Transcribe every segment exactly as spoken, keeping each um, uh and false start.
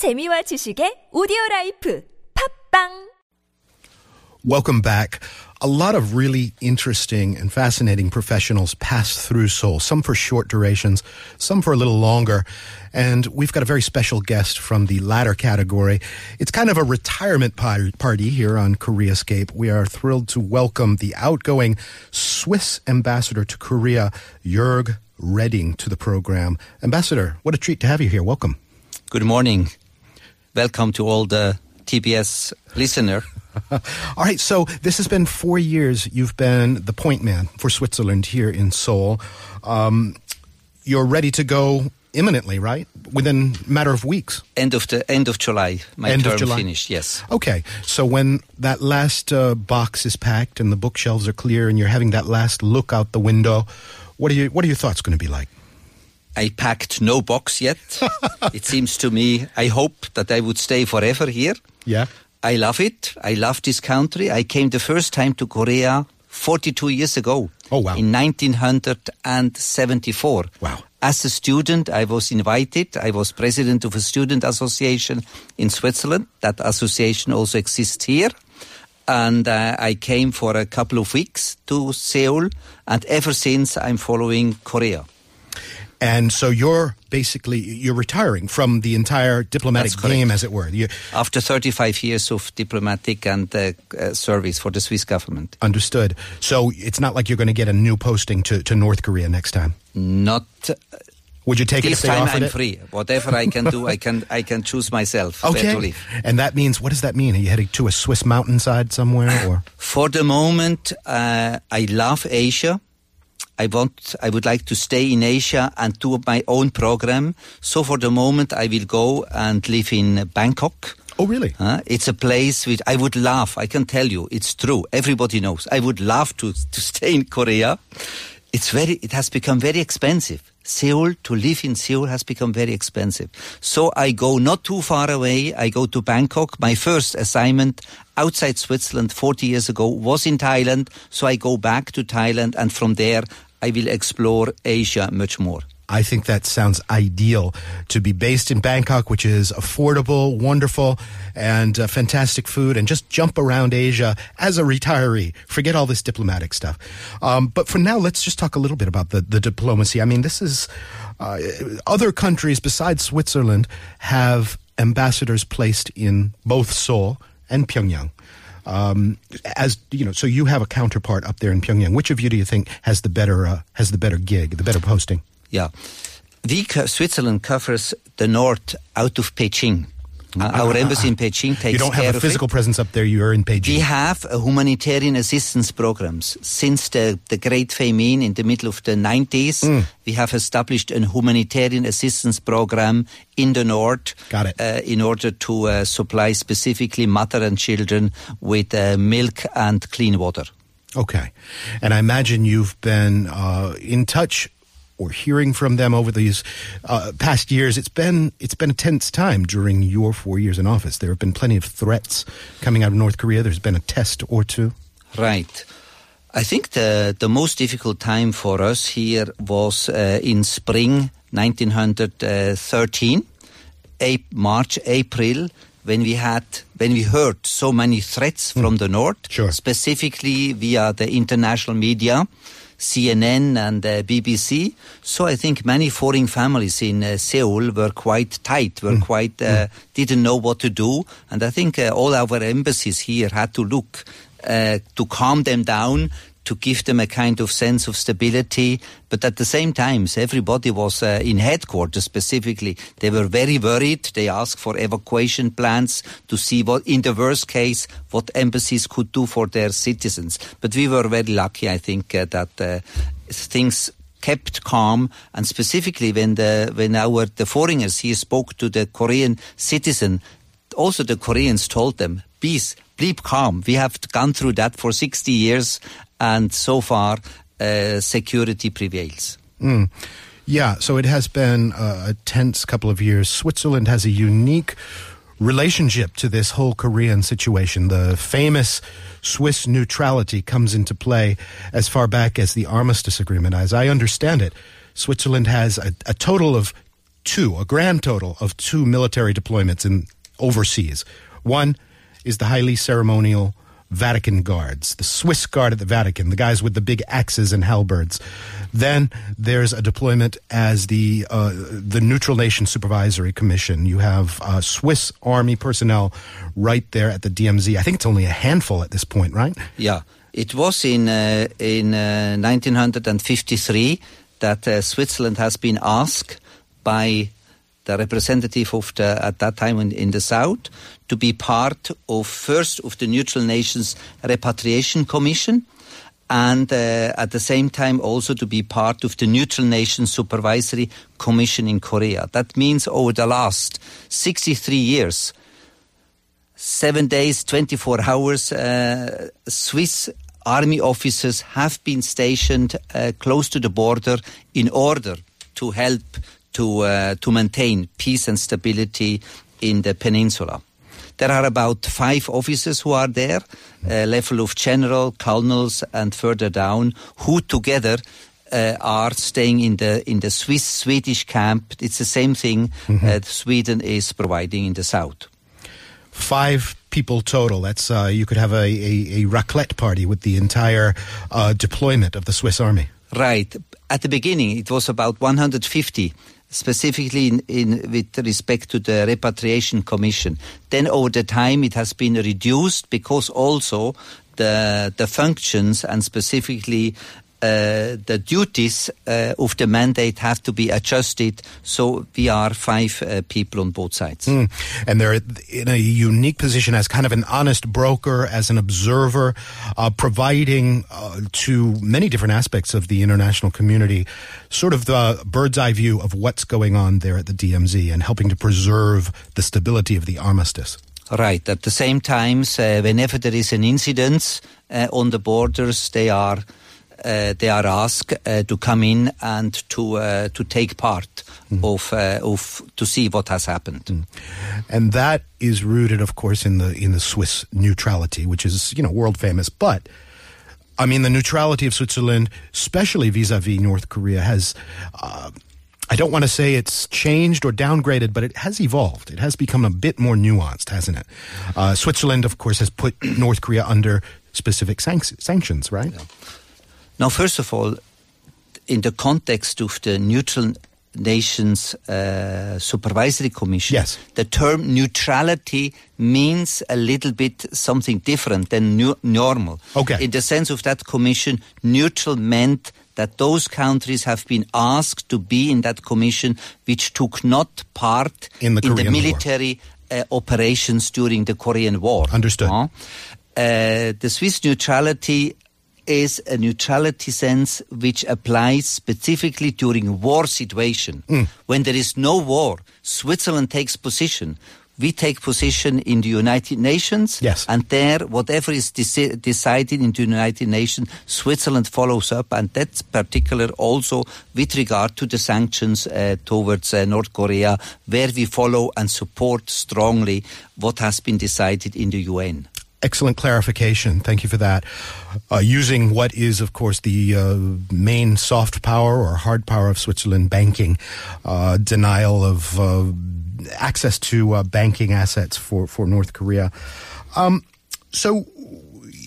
재미와 지식의 오디오 라이프 팟빵. Welcome back. A lot of really interesting and fascinating professionals pass through Seoul, some for short durations, some for a little longer. And we've got a very special guest from the latter category. It's kind of a retirement party here on KoreaScape. We are thrilled to welcome the outgoing Swiss Ambassador to Korea, Jörg Reding, to the program. Ambassador, what a treat to have you here. Welcome. Good morning. Welcome to all the T B S listener. All right, so this has been four years. You've been the point man for Switzerland here in Seoul. Um, you're ready to go imminently, right? Within a matter of weeks. End of the end of July. My end term of July. Finished. Yes. Okay. So when that last uh, box is packed and the bookshelves are clear, and you're having that last look out the window, what are you? What are your thoughts going to be like? I packed no box yet. It seems to me. I hope that I would stay forever here. Yeah. I love it. I love this country. I came the first time to Korea forty-two years ago. Oh, wow. In nineteen seventy-four. Wow. As a student, I was invited. I was president of a student association in Switzerland. That association also exists here. And uh, I came for a couple of weeks to Seoul. And ever since, I'm following Korea. And so you're basically, you're retiring from the entire diplomatic game, as it were. You're, After thirty-five years of diplomatic and uh, uh, service for the Swiss government. Understood. So it's not like you're going to get a new posting to, to North Korea next time? Not. Uh, Would you take it if they offered it? This time I'm free. Whatever I can do, I can I can choose myself okay. where to live. And that means, what does that mean? Are you heading to a Swiss mountainside somewhere? Or? For the moment, uh, I love Asia. I want. I would like to stay in Asia and do my own program. So for the moment, I will go and live in Bangkok. Oh, really? Uh, it's a place which I would love. I can tell you, it's true. Everybody knows. I would love to, to stay in Korea. It's very. It has become very expensive. Seoul, to live in Seoul has become very expensive. So I go not too far away. I go to Bangkok. My first assignment outside Switzerland forty years ago was in Thailand. So I go back to Thailand, and from there I will explore Asia much more. I think that sounds ideal, to be based in Bangkok, which is affordable, wonderful, and uh, fantastic food, and just jump around Asia as a retiree. Forget all this diplomatic stuff. Um, but for now, let's just talk a little bit about the, the diplomacy. I mean, this is uh, other countries besides Switzerland have ambassadors placed in both Seoul and Pyongyang. Um, as you know, so you have a counterpart up there in Pyongyang. Which of you do you think has the better uh, has the better gig, the better posting? Yeah, we co- Switzerland covers the north out of Beijing. Uh, uh, our embassy uh, uh, in Beijing takes care of it. You don't have a physical presence up there. You are in Beijing. We have a humanitarian assistance programs since the the Great Famine in the middle of the nineties. Mm. We have established a humanitarian assistance program in the north. Got it. Uh, in order to uh, supply specifically mother and children with uh, milk and clean water. Okay, and I imagine you've been uh, in touch. Or hearing from them over these uh, past years, it's been it's been a tense time during your four years in office. There have been plenty of threats coming out of North Korea. There's been a test or two. Right. I think the the most difficult time for us here was uh, in spring nineteen thirteen, March, April, when we had when we heard so many threats mm. from the north, sure. specifically via the international media. C N N and uh, B B C. So I think many foreign families in uh, Seoul were quite tight, were mm. quite, uh, mm. didn't know what to do. And I think uh, all our embassies here had to look uh, to calm them down, to give them a kind of sense of stability. But at the same time, everybody was uh, in headquarters specifically. They were very worried. They asked for evacuation plans to see what, in the worst case, what embassies could do for their citizens. But we were very lucky, I think, uh, that uh, things kept calm. And specifically when the when our the foreigners here spoke to the Korean citizen, also the Koreans told them, please, bleep calm. We have gone through that for sixty years. And so far, uh, security prevails. Mm. Yeah, so it has been uh, a tense couple of years. Switzerland has a unique relationship to this whole Korean situation. The famous Swiss neutrality comes into play as far back as the Armistice Agreement. As I understand it, Switzerland has a, a total of two, a grand total of two military deployments in overseas. One is the highly ceremonial Vatican guards, the Swiss guard at the Vatican, the guys with the big axes and halberds. Then there's a deployment as the uh, the Neutral Nations Supervisory Commission. You have uh, Swiss army personnel right there at the D M Z. I think it's only a handful at this point, right? Yeah, it was in uh, in uh, nineteen fifty-three that uh, Switzerland has been asked by the representative of the, at that time in, in the South, to be part of first of the Neutral Nations Repatriation Commission, and uh, at the same time also to be part of the Neutral Nations Supervisory Commission in Korea. That means over the last sixty-three years, seven days, twenty-four hours, uh, Swiss army officers have been stationed uh, close to the border in order to help to uh, to maintain peace and stability in the peninsula. There are about five officers who are there, uh, level of general, colonels, and further down, who together uh, are staying in the in the Swiss Swedish camp. It's the same thing mm-hmm. that Sweden is providing in the south. Five people total. That's uh, you could have a, a, a raclette party with the entire uh, deployment of the Swiss army. Right. At the beginning, it was about one hundred fifty. Specifically in, in with respect to the Repatriation Commission. Then over the time it has been reduced because also the the functions and specifically uh, the duties uh, of the mandate have to be adjusted. So we are five uh, people on both sides. Mm. And they're in a unique position as kind of an honest broker, as an observer, uh, providing uh, to many different aspects of the international community sort of the bird's eye view of what's going on there at the D M Z and helping to preserve the stability of the armistice. Right. At the same time, uh, whenever there is an incident uh, on the borders, they are Uh, they are asked uh, to come in and to uh, to take part mm. of uh, of to see what has happened, mm. and that is rooted, of course, in the in the Swiss neutrality, which is you know world famous. But I mean, the neutrality of Switzerland, especially vis-a-vis North Korea, has uh, I don't want to say it's changed or downgraded, but it has evolved. It has become a bit more nuanced, hasn't it? Uh, Switzerland, of course, has put North Korea under specific sanc- sanctions, right? Yeah. Now, first of all, in the context of the Neutral Nations uh, Supervisory Commission, yes. the term neutrality means a little bit something different than nu- normal. Okay. In the sense of that commission, neutral meant that those countries have been asked to be in that commission which took not part in the, in the military uh, operations during the Korean War. Understood. Uh, uh, the Swiss neutrality is a neutrality sense which applies specifically during war situation. Mm. When there is no war, Switzerland takes position. We take position in the United Nations. Yes. And there, whatever is de- decided in the United Nations, Switzerland follows up. And that's particular also with regard to the sanctions uh, towards uh, North Korea, where we follow and support strongly what has been decided in the U N. Excellent clarification. Thank you for that. Uh, using what is, of course, the uh, main soft power or hard power of Switzerland, banking, uh, denial of uh, access to uh, banking assets for, for North Korea. Um, so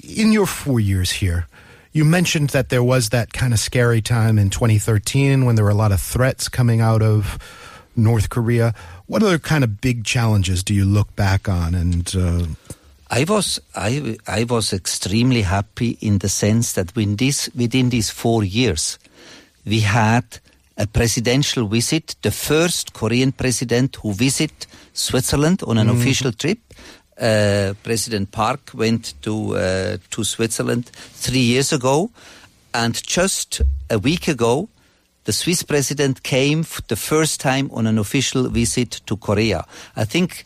in your four years here, you mentioned that there was that kind of scary time in twenty thirteen when there were a lot of threats coming out of North Korea. What other kind of big challenges do you look back on and... Uh, I was I I was extremely happy in the sense that within this within these four years, we had a presidential visit, the first Korean president who visited Switzerland on an mm. official trip. Uh, President Park went to uh, to Switzerland three years ago, and just a week ago, the Swiss president came for the first time on an official visit to Korea. I think.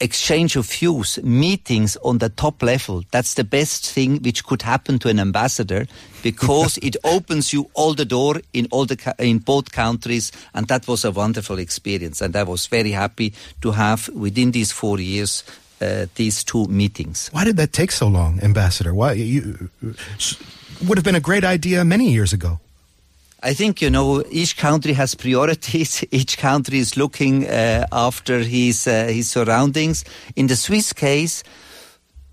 Exchange of views, meetings on the top level, that's the best thing which could happen to an ambassador because it opens you all the door in all the in both countries, and that was a wonderful experience, and I was very happy to have within these four years uh, these two meetings. Why did that take so long, Ambassador? Why you would have been a great idea many years ago. I think, you know, each country has priorities. Each country is looking uh, after his uh, his surroundings. In the Swiss case,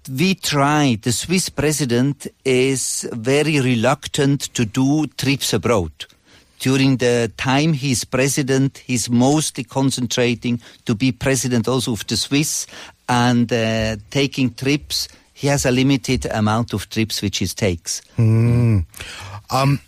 we tried. The Swiss president is very reluctant to do trips abroad. During the time he's president, he's mostly concentrating to be president also of the Swiss and uh, taking trips. He has a limited amount of trips which he takes. Mm. Um.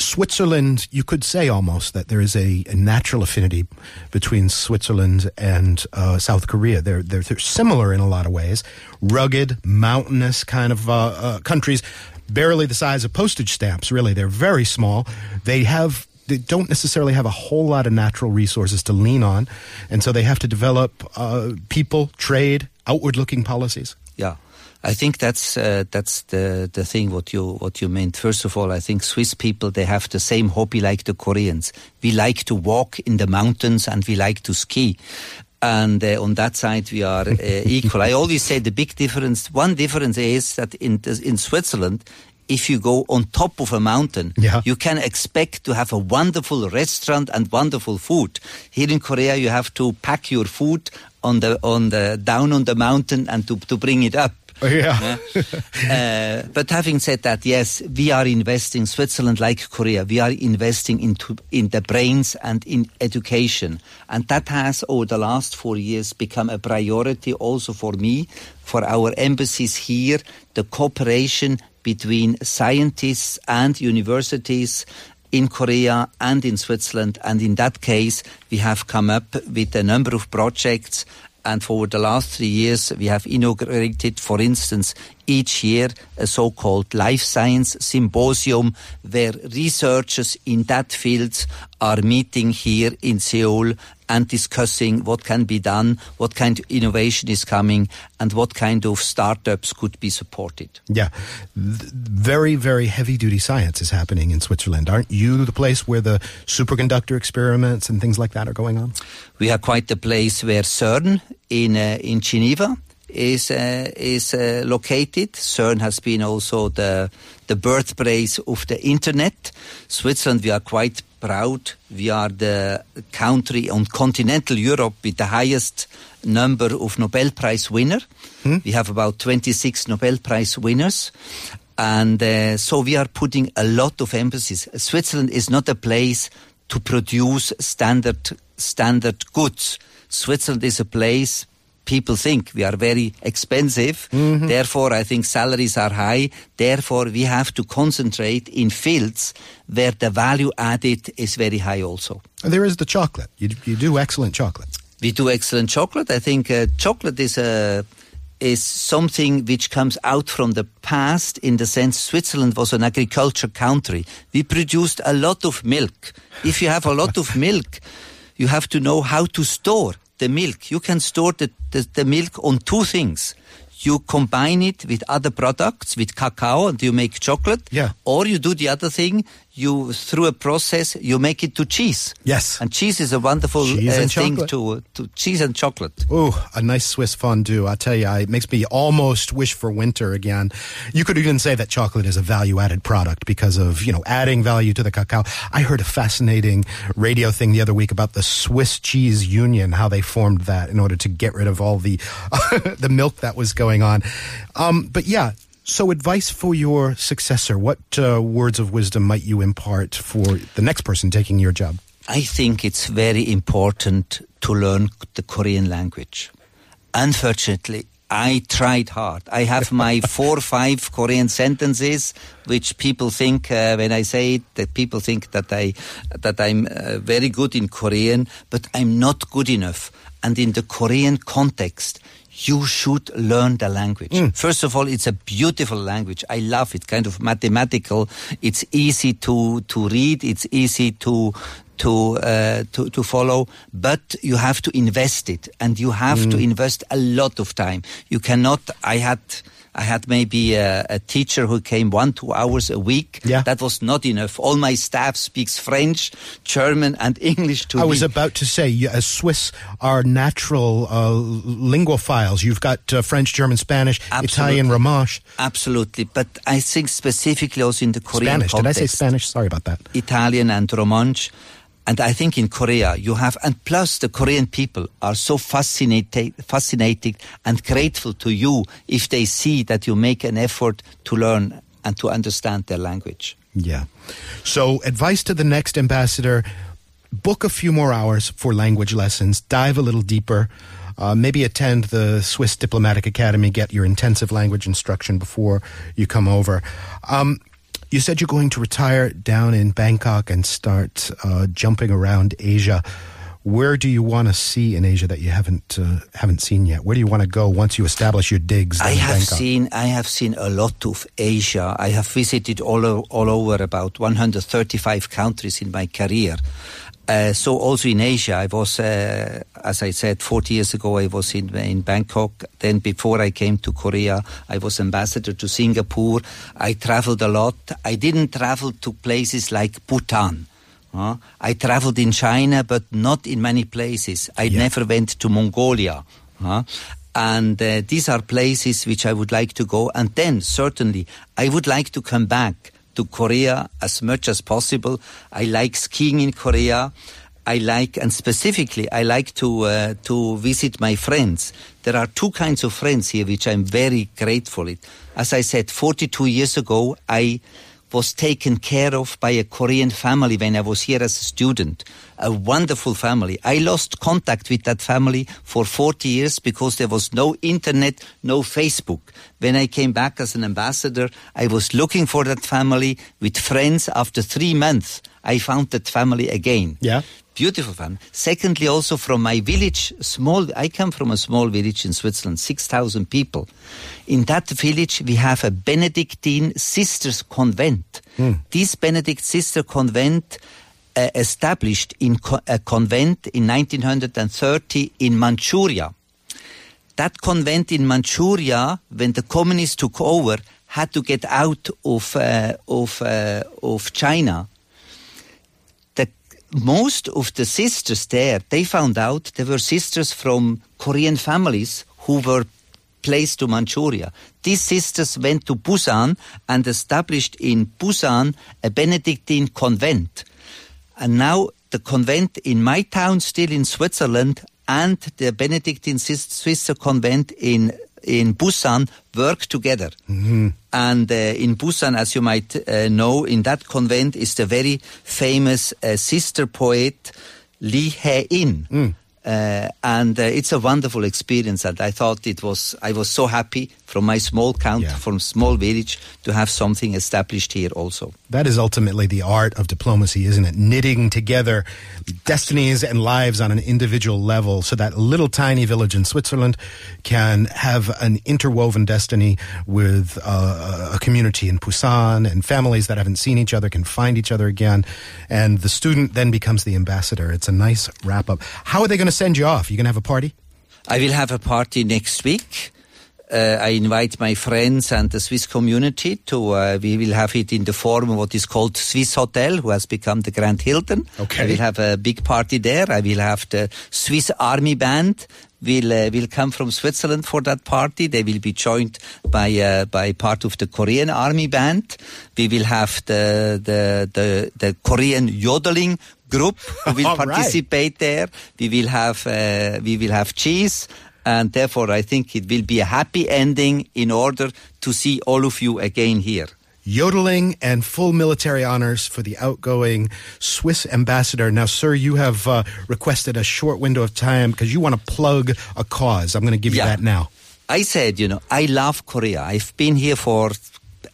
Switzerland, you could say almost that there is a, a natural affinity between Switzerland and uh, South Korea. They're, they're they're similar in a lot of ways. Rugged, mountainous kind of uh, uh, countries, barely the size of postage stamps, really. They're very small. They have they don't necessarily have a whole lot of natural resources to lean on, and so they have to develop uh, people, trade, outward-looking policies. Yeah. I think that's uh, that's the the thing what you what you meant. First of all, I think Swiss people, they have the same hobby like the Koreans. We like to walk in the mountains and we like to ski, and uh, on that side we are uh, equal. I always say the big difference. One difference is that in in Switzerland, if you go on top of a mountain, yeah. you can expect to have a wonderful restaurant and wonderful food. Here in Korea, you have to pack your food on the on the down on the mountain and to to bring it up. Yeah. uh, but having said that, yes, we are investing, Switzerland like Korea, we are investing into in the brains and in education. And that has, over the last four years, become a priority also for me, for our embassies here, the cooperation between scientists and universities in Korea and in Switzerland. And in that case, we have come up with a number of projects. And for the last three years, we have inaugurated, for instance, each year a so-called life science symposium where researchers in that field are meeting here in Seoul and discussing what can be done, what kind of innovation is coming, and what kind of startups could be supported. Yeah. Very, very heavy-duty science is happening in Switzerland. Aren't you the place where the superconductor experiments and things like that are going on? We are quite the place where CERN in uh, in Geneva is uh, is uh, located. CERN has been also the the birthplace of the internet. Switzerland, we are quite proud. We are the country on continental Europe with the highest number of Nobel Prize winners. Hmm? We have about twenty-six Nobel Prize winners. And uh, so we are putting a lot of emphasis. Switzerland is not a place to produce standard standard goods. Switzerland is a place people think we are very expensive. Mm-hmm. Therefore, I think salaries are high. Therefore, we have to concentrate in fields where the value added is very high also. And there is the chocolate. You, you do excellent chocolate. We do excellent chocolate. I think uh, chocolate is a... Uh, is something which comes out from the past, in the sense Switzerland was an agriculture country. We produced a lot of milk. If you have a lot of milk, you have to know how to store the milk. You can store the, the, the milk on two things. You combine it with other products, with cacao, and you make chocolate. Yeah. Or you do the other thing, you through a process, you make it to cheese. Yes. And cheese is a wonderful uh, thing to to cheese and chocolate. Ooh, a nice Swiss fondue. I tell you, it makes me almost wish for winter again. You could even say that chocolate is a value-added product because of, you know, adding value to the cacao. I heard a fascinating radio thing the other week about the Swiss Cheese Union, how they formed that in order to get rid of all the the milk that was going on. Um, but yeah, so advice for your successor. What uh, words of wisdom might you impart for the next person taking your job? I think it's very important to learn the Korean language. Unfortunately, I tried hard. I have my four or five Korean sentences, which people think uh, when I say it, that people think that I that I'm uh, very good in Korean, but I'm not good enough. And in the Korean context, you should learn the language. Mm. First of all, it's a beautiful language. I love it. Kind of mathematical. It's easy to, to read. It's easy to to, uh, to to follow, but you have to invest it, and you have mm. to invest a lot of time. You cannot. I had I had maybe a, a teacher who came one two hours a week. Yeah. That was not enough. All my staff speaks French, German, and English to I me. was about to say, as Swiss are natural uh, linguophiles. You've got uh, French, German, Spanish, Absolutely. Italian, Romansh. Absolutely, but I think specifically also in the Korean Spanish. context. Did I say Spanish? Sorry about that. Italian and Romansh. And I think in Korea you have, and plus the Korean people are so fascinated, fascinated and grateful to you if they see that you make an effort to learn and to understand their language. Yeah. So advice to the next ambassador, book a few more hours for language lessons, dive a little deeper, uh, maybe attend the Swiss Diplomatic Academy, get your intensive language instruction before you come over. Um You said you're going to retire down in Bangkok and start uh, jumping around Asia. Where do you want to see in Asia that you haven't uh, haven't seen yet? Where do you want to go once you establish your digs? I have Bangkok? seen I have seen a lot of Asia. I have visited all o- all over about one hundred thirty-five countries in my career. Uh, so also in Asia, I was, uh, as I said, forty years ago, I was in, in Bangkok. Then before I came to Korea, I was ambassador to Singapore. I traveled a lot. I didn't travel to places like Bhutan. Uh, I traveled in China, but not in many places. I yeah. never went to Mongolia. Uh, and uh, these are places which I would like to go. And then certainly I would like to come back to Korea as much as possible. I like skiing in Korea. I like, and specifically, I like to uh, to visit my friends. There are two kinds of friends here, which I'm very grateful for. As I said, forty-two years ago, I was taken care of by a Korean family when I was here as a student. A wonderful family. I lost contact with that family for forty years because there was no internet, no Facebook. When I came back as an ambassador, I was looking for that family with friends. After three months, I found that family again. Yeah. Beautiful family. Secondly, also from my village, small, I come from a small village in Switzerland, six thousand people. In that village, we have a Benedictine sisters convent. Mm. This Benedict sister convent uh, established in co- a convent in nineteen thirty in Manchuria. That convent in Manchuria, when the communists took over, had to get out of uh, of uh, of China. Most of the sisters there, they found out they were sisters from Korean families who were placed to Manchuria. These sisters went to Busan and established in Busan a Benedictine convent. And now the convent in my town, still in Switzerland, and the Benedictine sister convent in in Busan work together. Mm-hmm. And uh, in Busan, as you might uh, know, in that convent is the very famous uh, sister poet Li He-in. Mm. Uh, and uh, it's a wonderful experience, and I thought it was, I was so happy from my small count, yeah. from small village, to have something established here also. That is ultimately the art of diplomacy, isn't it? Knitting together destinies and lives on an individual level so that little tiny village in Switzerland can have an interwoven destiny with uh, a community in Busan, and families that haven't seen each other can find each other again, and the student then becomes the ambassador. It's a nice wrap-up. How are they going to send you off? You going to have a party? I will have a party next week. Uh, I invite my friends and the Swiss community to, uh, we will have it in the form of what is called Swiss Hotel, who has become the Grand Hilton. Okay. I will have a big party there. I will have the Swiss Army Band. Will uh, will come from Switzerland for that party. They will be joined by uh, by part of the Korean Army Band. We will have the the the, the Korean yodeling group who will participate right. there. We will have uh, we will have cheese, and therefore I think it will be a happy ending in order to see all of you again here. Yodeling and full military honors for the outgoing Swiss ambassador. Now, sir, you have uh, requested a short window of time because you want to plug a cause. I'm going to give yeah. you that now. I said, you know, I love Korea. I've been here for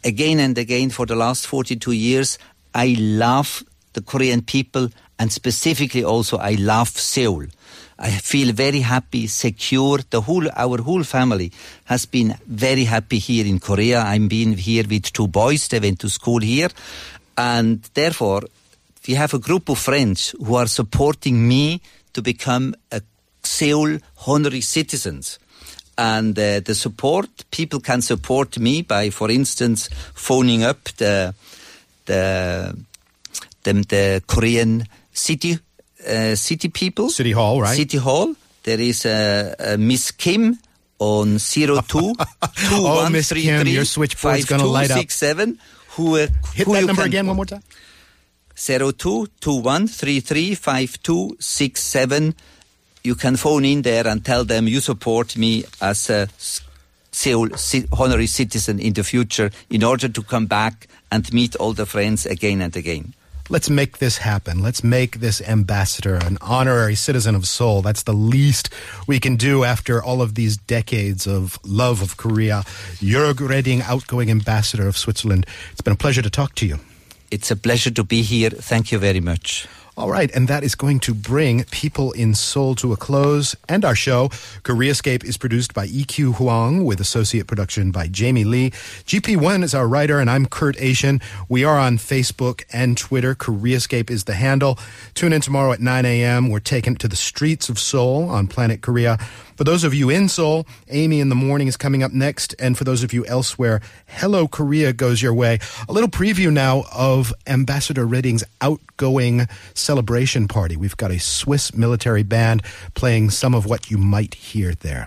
again and again for the last forty-two years. I love the Korean people, and specifically also I love Seoul. I feel very happy, secure. The whole, our whole family has been very happy here in Korea. I'm been here with two boys. They went to school here. And therefore, if you have a group of friends who are supporting me to become a Seoul honorary citizens, and uh, the support, people can support me by, for instance, phoning up the the the, the Korean city uh, city people. City Hall, right? City Hall. There is a, a Miss Kim on zero two two one three three five two six seven. Who uh, hit who that number again? One more time. Zero two two one three three five two six seven. You can phone in there and tell them you support me as a Seoul honorary citizen in the future in order to come back and meet all the friends again and again. Let's make this happen. Let's make this ambassador an honorary citizen of Seoul. That's the least we can do after all of these decades of love of Korea. Jörg Reding, outgoing ambassador of Switzerland. It's been a pleasure to talk to you. It's a pleasure to be here. Thank you very much. All right, and that is going to bring People in Seoul to a close. And our show, Koreascape, is produced by E Q Huang with associate production by Jamie Lee. G P one is our writer, and I'm Kurt Asian. We are on Facebook and Twitter. Koreascape is the handle. Tune in tomorrow at nine a.m. We're taken to the streets of Seoul on Planet Korea. For those of you in Seoul, Amy in the Morning is coming up next. And for those of you elsewhere, Hello Korea goes your way. A little preview now of Ambassador Reding's outgoing celebration party. We've got a Swiss military band playing some of what you might hear there.